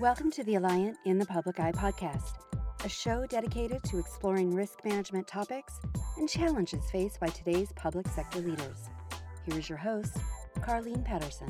Welcome to the Alliant in the Public Eye podcast, a show dedicated to exploring risk management topics and challenges faced by today's public sector leaders. Here is your host, Carlene Patterson.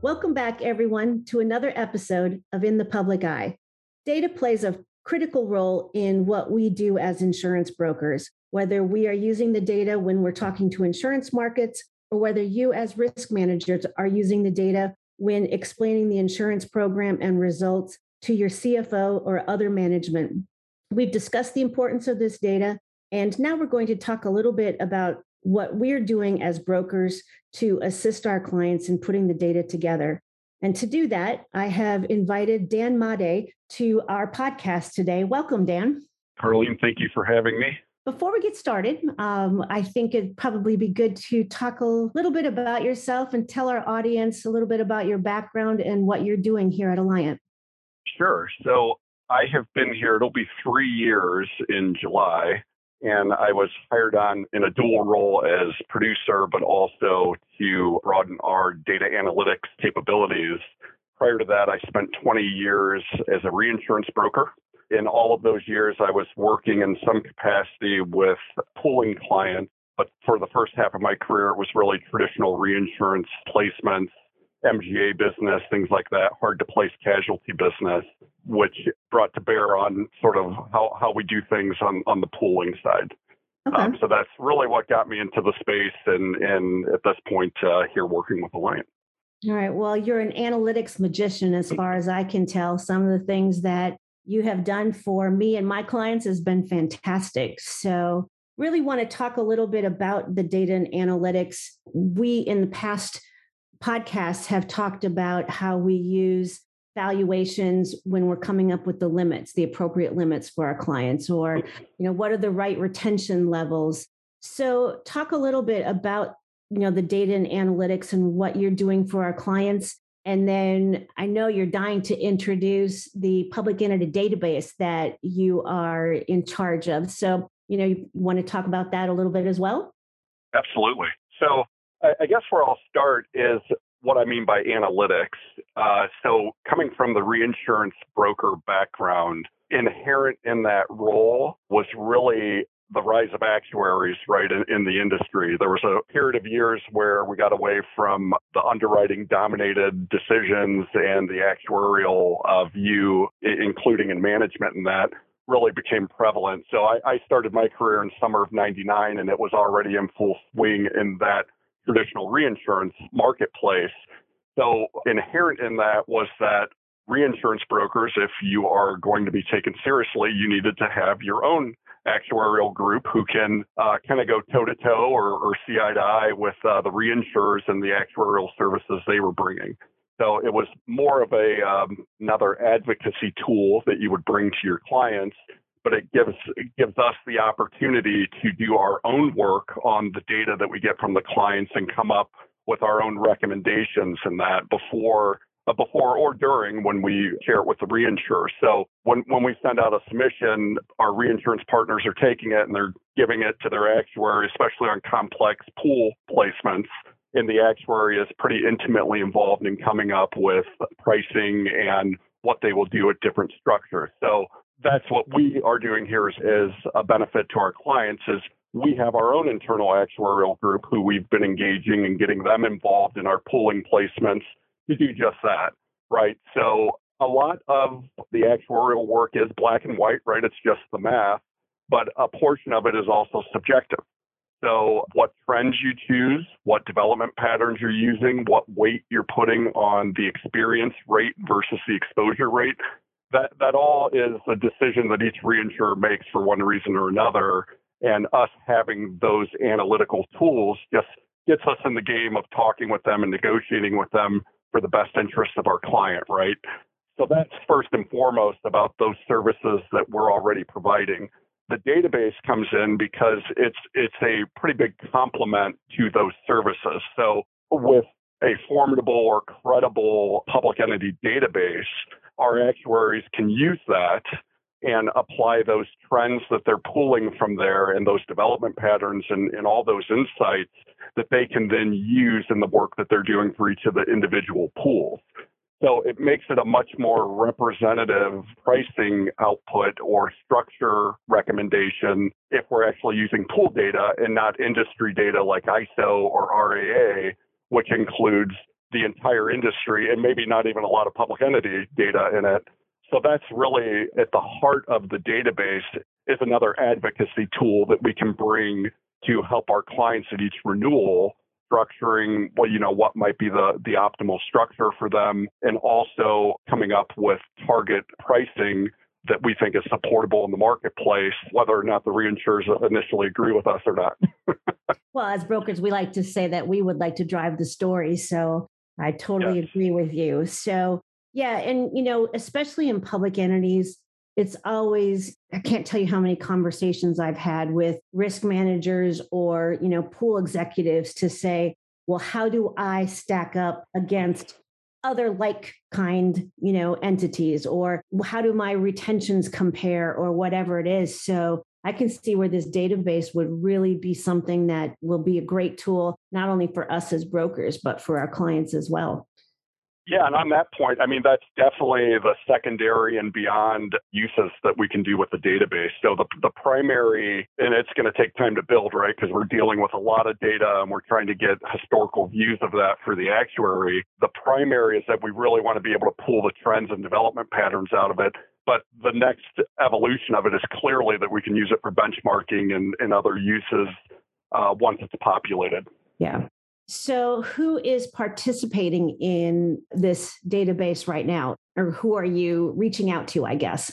Welcome back, everyone, to another episode of In the Public Eye. Data plays a critical role in what we do as insurance brokers, whether we are using the data when we're talking to insurance markets, or whether you as risk managers are using the data when explaining the insurance program and results to your CFO or other management. We've discussed the importance of this data, and now we're going to talk a little bit about what we're doing as brokers to assist our clients in putting the data together. And to do that, I have invited Dan Mader to our podcast today. Welcome, Dan. Carlene, thank you for having me. Before we get started, I think it'd probably be good to talk a little bit about yourself and tell our audience a little bit about your background and what you're doing here at Alliant. Sure. So I have been here, it'll be 3 years in July, and I was hired on in a dual role as producer, but also to broaden our data analytics capabilities. Prior to that, I spent 20 years as a reinsurance broker. In all of those years, I was working in some capacity with pooling clients, but for the first half of my career, it was really traditional reinsurance placements, MGA business, things like that, hard-to-place casualty business, which brought to bear on sort of how we do things on the pooling side. Okay. So that's really what got me into the space and at this point here working with Alliant. All right. Well, you're an analytics magician as far as I can tell. Some of the things that you have done for me and my clients has been fantastic. So really want to talk a little bit about the data and analytics. We in the past podcasts have talked about how we use valuations when we're coming up with the limits, the appropriate limits for our clients, or what are the right retention levels. So talk a little bit about the data and analytics and what you're doing for our clients. And then I know you're dying to introduce the public entity database that you are in charge of. So, you want to talk about that a little bit as well? Absolutely. So I guess where I'll start is what I mean by analytics. So coming from the reinsurance broker background, inherent in that role was really the rise of actuaries, right, in the industry. There was a period of years where we got away from the underwriting-dominated decisions and the actuarial view, including in management, and that really became prevalent. So I started my career in summer of 99, and it was already in full swing in that traditional reinsurance marketplace. So inherent in that was that reinsurance brokers, if you are going to be taken seriously, you needed to have your own actuarial group who can kind of go toe-to-toe or see eye-to-eye with the reinsurers and the actuarial services they were bringing. So it was more of another advocacy tool that you would bring to your clients, but it gives us the opportunity to do our own work on the data that we get from the clients and come up with our own recommendations in that before or during when we share it with the reinsurer. So when we send out a submission, our reinsurance partners are taking it and they're giving it to their actuary, especially on complex pool placements. And the actuary is pretty intimately involved in coming up with pricing and what they will do at different structures. So that's what we are doing here is a benefit to our clients is we have our own internal actuarial group who we've been engaging and getting them involved in our pooling placements to do just that, right? So a lot of the actuarial work is black and white, right? It's just the math, but a portion of it is also subjective. So what trends you choose, what development patterns you're using, what weight you're putting on the experience rate versus the exposure rate, that all is a decision that each reinsurer makes for one reason or another. And us having those analytical tools just gets us in the game of talking with them and negotiating with them for the best interest of our client, right? So that's first and foremost about those services that we're already providing. The database comes in because it's a pretty big complement to those services. So with a formidable or credible public entity database, our actuaries can use that and apply those trends that they're pulling from there and those development patterns and all those insights that they can then use in the work that they're doing for each of the individual pools. So it makes it a much more representative pricing output or structure recommendation if we're actually using pool data and not industry data like ISO or RAA, which includes the entire industry and maybe not even a lot of public entity data in it. So that's really at the heart of the database is another advocacy tool that we can bring to help our clients at each renewal, structuring, well, you know, what might be the optimal structure for them, and also coming up with target pricing that we think is supportable in the marketplace, whether or not the reinsurers initially agree with us or not. Well, as brokers, we like to say that we would like to drive the story. So I totally agree with you. So yeah. And, you know, especially in public entities, it's always, I can't tell you how many conversations I've had with risk managers or, you know, pool executives to say, well, how do I stack up against other like kind, you know, entities, or how do my retentions compare or whatever it is? So I can see where this database would really be something that will be a great tool, not only for us as brokers, but for our clients as well. Yeah, and on that point, I mean, that's definitely the secondary and beyond uses that we can do with the database. So the primary, and it's going to take time to build, right? Because we're dealing with a lot of data and we're trying to get historical views of that for the actuary. The primary is that we really want to be able to pull the trends and development patterns out of it. But the next evolution of it is clearly that we can use it for benchmarking and other uses once it's populated. Yeah. So who is participating in this database right now, or who are you reaching out to, I guess?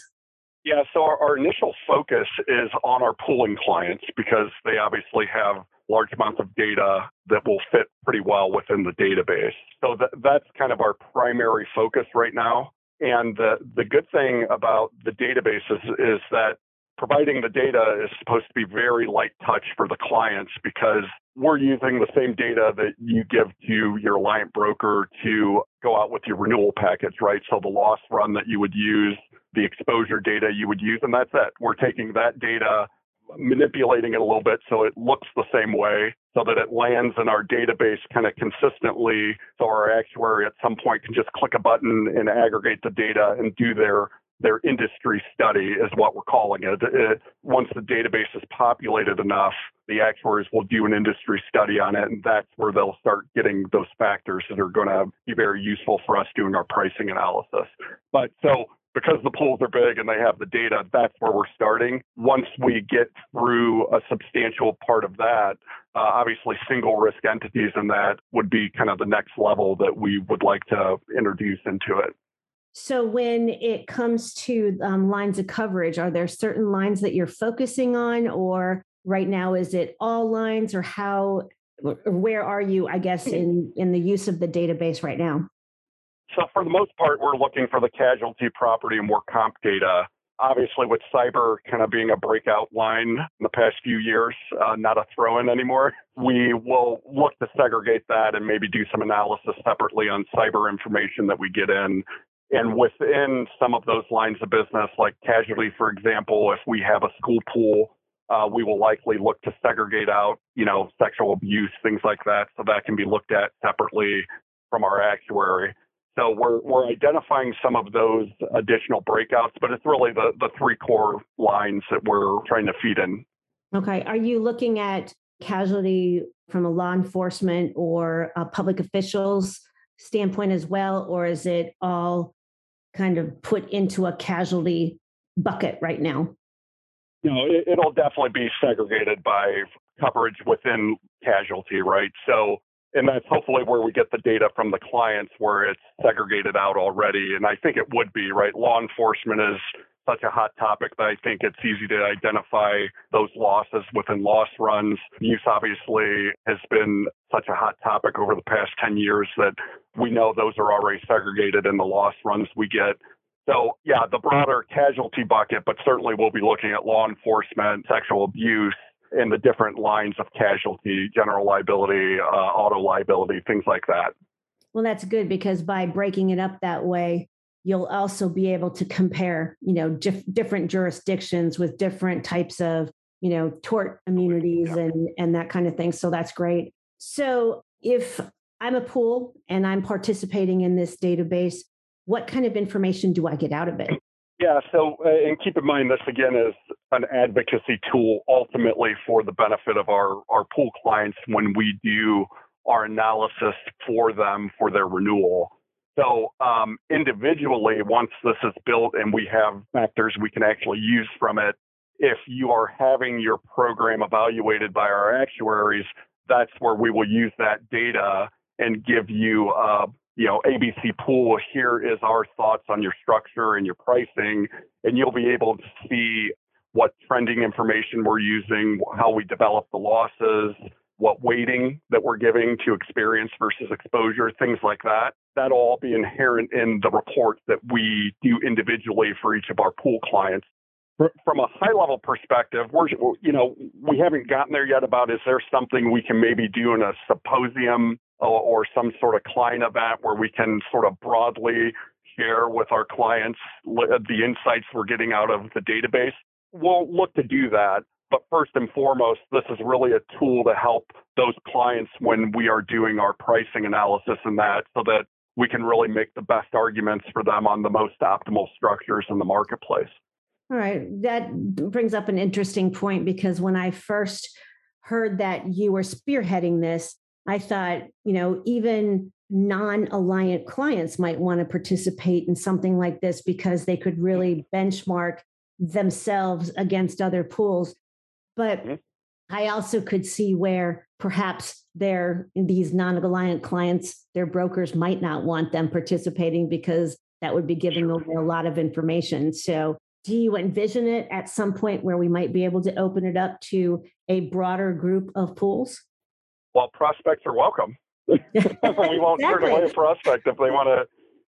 Yeah, so our initial focus is on our pooling clients because they obviously have large amounts of data that will fit pretty well within the database. So that's kind of our primary focus right now. And the good thing about the database is that providing the data is supposed to be very light touch for the clients because we're using the same data that you give to your Alliant broker to go out with your renewal package, right? So the loss run that you would use, the exposure data you would use, and that's it. We're taking that data, manipulating it a little bit so it looks the same way so that it lands in our database kind of consistently so our actuary at some point can just click a button and aggregate the data and do their industry study is what we're calling it. Once the database is populated enough, the actuaries will do an industry study on it, and that's where they'll start getting those factors that are going to be very useful for us doing our pricing analysis. But so because the pools are big and they have the data, that's where we're starting. Once we get through a substantial part of that, obviously single risk entities and that would be kind of the next level that we would like to introduce into it. So when it comes to lines of coverage, are there certain lines that you're focusing on, or right now, is it all lines, or how, where are you, I guess, in the use of the database right now? So for the most part, we're looking for the casualty, property, and work comp data. Obviously, with cyber kind of being a breakout line in the past few years, not a throw-in anymore, we will look to segregate that and maybe do some analysis separately on cyber information that we get in. And within some of those lines of business, like casualty, for example, if we have a school pool, we will likely look to segregate out, you know, sexual abuse, things like that. So that can be looked at separately from our actuary. So we're identifying some of those additional breakouts, but it's really the three core lines that we're trying to feed in. Okay. Are you looking at casualty from a law enforcement or public officials standpoint as well, or is it all kind of put into a casualty bucket right now? No, it'll definitely be segregated by coverage within casualty, right? So, and that's hopefully where we get the data from the clients where it's segregated out already. And I think it would be, right? Law enforcement is such a hot topic that I think it's easy to identify those losses within loss runs. Use obviously has been such a hot topic over the past 10 years that we know those are already segregated in the loss runs we get. So yeah, the broader casualty bucket, but certainly we'll be looking at law enforcement, sexual abuse, and the different lines of casualty, general liability, auto liability, things like that. Well, that's good because by breaking it up that way, you'll also be able to compare, you know, different jurisdictions with different types of, you know, tort immunities and that kind of thing. So that's great. So if I'm a pool and I'm participating in this database, what kind of information do I get out of it? Yeah. So, and keep in mind, this again is an advocacy tool ultimately for the benefit of our pool clients when we do our analysis for them for their renewal. So individually, once this is built and we have factors we can actually use from it, if you are having your program evaluated by our actuaries, that's where we will use that data and give you, you know, ABC Pool, here is our thoughts on your structure and your pricing, and you'll be able to see what trending information we're using, how we develop the losses, what weighting that we're giving to experience versus exposure, things like that. That'll all be inherent in the report that we do individually for each of our pool clients. From a high-level perspective, we're, you know, we haven't gotten there yet about, is there something we can maybe do in a symposium or some sort of client event where we can sort of broadly share with our clients the insights we're getting out of the database? We'll look to do that. But first and foremost, this is really a tool to help those clients when we are doing our pricing analysis and that, so that we can really make the best arguments for them on the most optimal structures in the marketplace. All right. That brings up an interesting point, because when I first heard that you were spearheading this, I thought, you know, even non-Alliant clients might want to participate in something like this because they could really benchmark themselves against other pools. But I also could see where perhaps these non-Alliant clients, their brokers might not want them participating because that would be giving away a lot of information. So do you envision it at some point where we might be able to open it up to a broader group of pools? Well, prospects are welcome. We won't turn away a prospect if they want to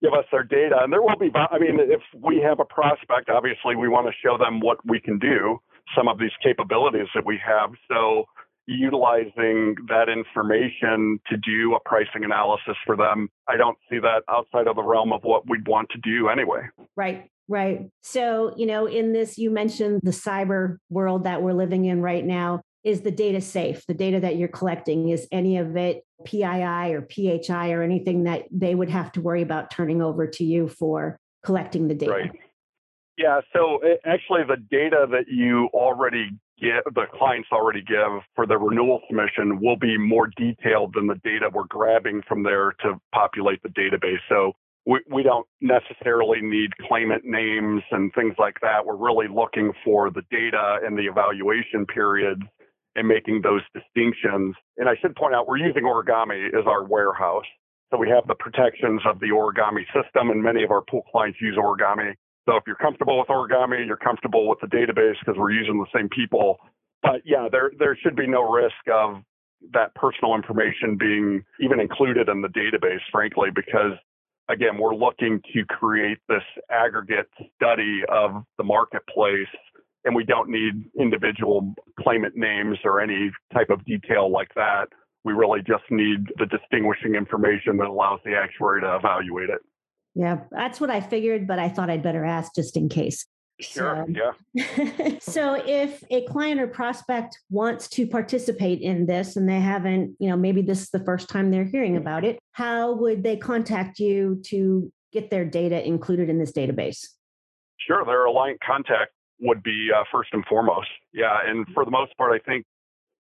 give us their data. And there will be, I mean, if we have a prospect, obviously we want to show them what we can do, some of these capabilities that we have. So utilizing that information to do a pricing analysis for them, I don't see that outside of the realm of what we'd want to do anyway. Right, right. So, you know, in this, you mentioned the cyber world that we're living in right now. Is the data safe? The data that you're collecting, is any of it PII or PHI or anything that they would have to worry about turning over to you for collecting the data? Right. Yeah, so actually the data that you already get, the clients already give for the renewal submission, will be more detailed than the data we're grabbing from there to populate the database. So we don't necessarily need claimant names and things like that. We're really looking for the data and the evaluation periods and making those distinctions. And I should point out, we're using Origami as our warehouse. So we have the protections of the Origami system, and many of our pool clients use Origami. So if you're comfortable with Origami, you're comfortable with the database because we're using the same people. But yeah, there should be no risk of that personal information being even included in the database, frankly, because again, we're looking to create this aggregate study of the marketplace, and we don't need individual claimant names or any type of detail like that. We really just need the distinguishing information that allows the actuary to evaluate it. Yeah, that's what I figured, but I thought I'd better ask just in case. Sure, so, yeah. So if a client or prospect wants to participate in this and they haven't, you know, maybe this is the first time they're hearing about it, how would they contact you to get their data included in this database? Sure, their Alliant contact would be first and foremost. Yeah, and for the most part, I think,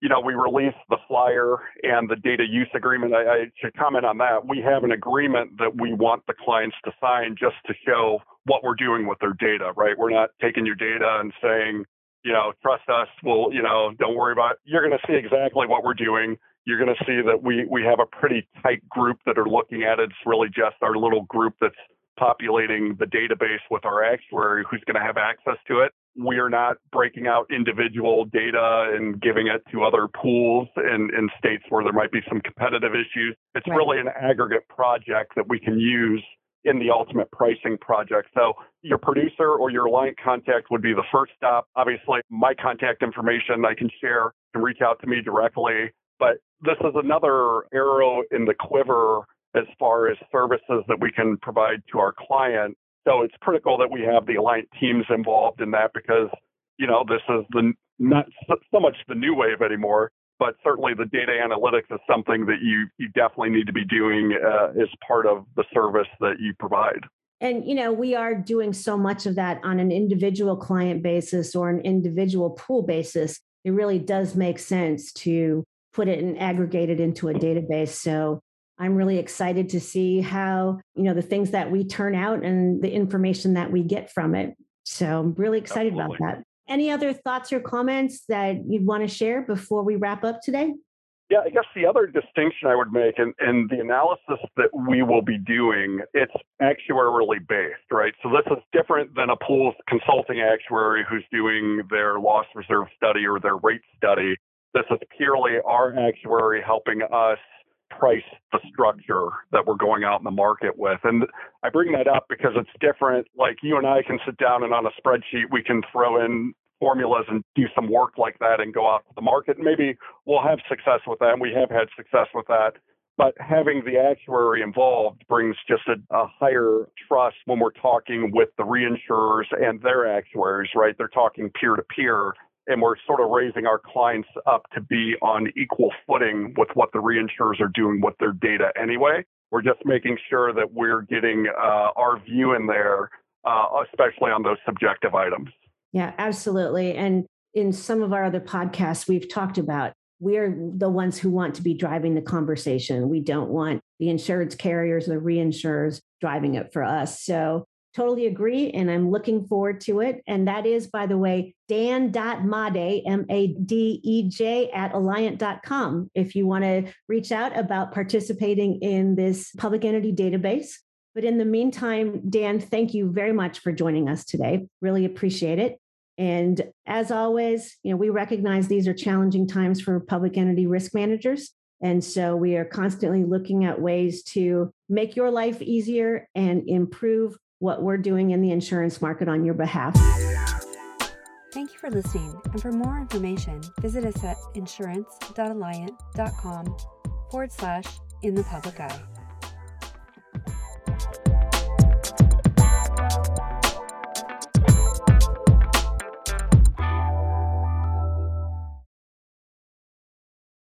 you know, we released the flyer and the data use agreement. I should comment on that. We have an agreement that we want the clients to sign just to show what we're doing with their data, right? We're not taking your data and saying, you know, trust us, we'll, you know, don't worry about it. You're going to see exactly what we're doing. You're going to see that we have a pretty tight group that are looking at it. It's really just our little group that's populating the database with our actuary who's going to have access to it. We are not breaking out individual data and giving it to other pools in states where there might be some competitive issues. It's really an aggregate project that we can use in the ultimate pricing project. So your producer or your Alliant contact would be the first stop. Obviously, my contact information I can share and reach out to me directly. But this is another arrow in the quiver as far as services that we can provide to our client. So it's critical that we have the Alliant teams involved in that because, you know, this is the not so much the new wave anymore, but certainly the data analytics is something that you definitely need to be doing as part of the service that you provide. And, you know, we are doing so much of that on an individual client basis or an individual pool basis. It really does make sense to put it and aggregate it into a database. So I'm really excited to see how, you know, the things that we turn out and the information that we get from it. So I'm really excited Absolutely. About that. Any other thoughts or comments that you'd want to share before we wrap up today? Yeah, I guess the other distinction I would make in the analysis that we will be doing, it's actuarially based, right? So this is different than a pool's consulting actuary who's doing their loss reserve study or their rate study. This is purely our actuary helping us price the structure that we're going out in the market with. And I bring that up because it's different. Like you and I can sit down and on a spreadsheet, we can throw in formulas and do some work like that and go out to the market. Maybe we'll have success with that. And we have had success with that. But having the actuary involved brings just a higher trust when we're talking with the reinsurers and their actuaries, right? They're talking peer-to-peer. And we're sort of raising our clients up to be on equal footing with what the reinsurers are doing with their data anyway. We're just making sure that we're getting our view in there, especially on those subjective items. Yeah, absolutely. And in some of our other podcasts, we've talked about we're the ones who want to be driving the conversation. We don't want the insurance carriers, the reinsurers driving it for us. So totally agree. And I'm looking forward to it. And that is, by the way, dan.madej, M-A-D-E-J at Alliant.com. If you want to reach out about participating in this public entity database. But in the meantime, Dan, thank you very much for joining us today. Really appreciate it. And as always, you know, we recognize these are challenging times for public entity risk managers. And so we are constantly looking at ways to make your life easier and improve what we're doing in the insurance market on your behalf. Thank you for listening. And for more information, visit us at insurance.alliant.com/inthepubliceye.